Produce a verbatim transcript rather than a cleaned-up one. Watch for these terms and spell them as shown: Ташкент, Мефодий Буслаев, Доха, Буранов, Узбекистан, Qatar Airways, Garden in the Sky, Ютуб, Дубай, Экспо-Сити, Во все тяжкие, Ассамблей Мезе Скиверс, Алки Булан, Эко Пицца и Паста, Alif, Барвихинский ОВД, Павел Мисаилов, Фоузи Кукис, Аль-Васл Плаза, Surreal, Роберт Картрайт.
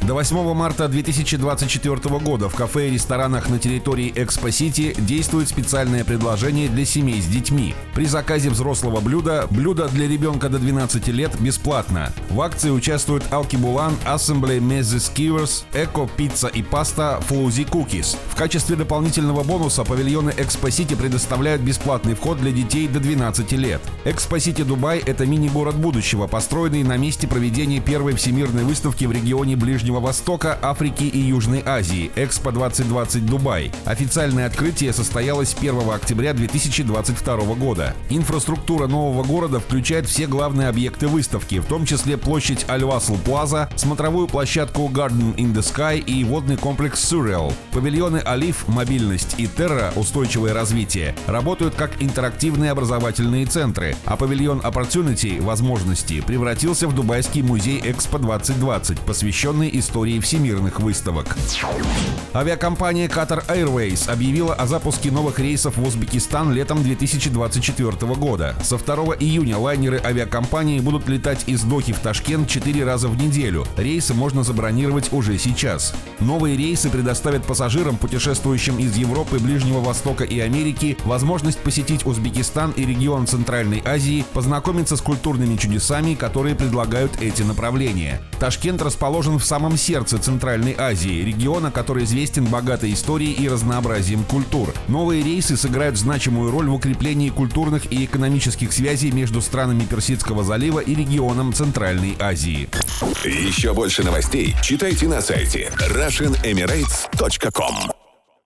До восьмого марта две тысячи двадцать четвёртого года в кафе и ресторанах на территории Экспо-Сити действует специальное предложение для семей с детьми. При заказе взрослого блюда блюдо для ребенка до двенадцати лет бесплатно. В акции участвуют Алки Булан, Ассамблей Мезе Скиверс, Эко Пицца и Паста, Фоузи Кукис. В качестве дополнительного бонуса павильоны Экспо-Сити предоставляют бесплатный вход для детей до двенадцати лет. Экспо-Сити Дубай – это мини-город будущего, построенный на месте проведения первой всемирной выставки в регионе Ближнего Востока, Африки и Южной Азии «Экспо-двадцать двадцать Дубай». Официальное открытие состоялось первого октября две тысячи двадцать второго года. Инфраструктура нового города включает все главные объекты выставки, в том числе площадь Аль-Васл Плаза, смотровую площадку Garden in the Sky и водный комплекс Surreal. Павильоны Alif, мобильность и Терра, устойчивое развитие, работают как интерактивные образовательные центры, а павильон Opportunity, возможности, превратился в Дубайский музей «Экспо-двадцать двадцать», посвященный истории истории всемирных выставок. Авиакомпания Qatar Airways объявила о запуске новых рейсов в Узбекистан летом две тысячи двадцать четвёртого года. Со второго июня лайнеры авиакомпании будут летать из Дохи в Ташкент четыре раза в неделю. Рейсы можно забронировать уже сейчас. Новые рейсы предоставят пассажирам, путешествующим из Европы, Ближнего Востока и Америки, возможность посетить Узбекистан и регион Центральной Азии, познакомиться с культурными чудесами, которые предлагают эти направления. Ташкент расположен в самом сердце Центральной Азии, региона, который известен богатой историей и разнообразием культур. Новые рейсы сыграют значимую роль в укреплении культурных и экономических связей между странами Персидского залива и регионом Центральной Азии. Еще больше новостей читайте на сайте Russian Emirates точка ком.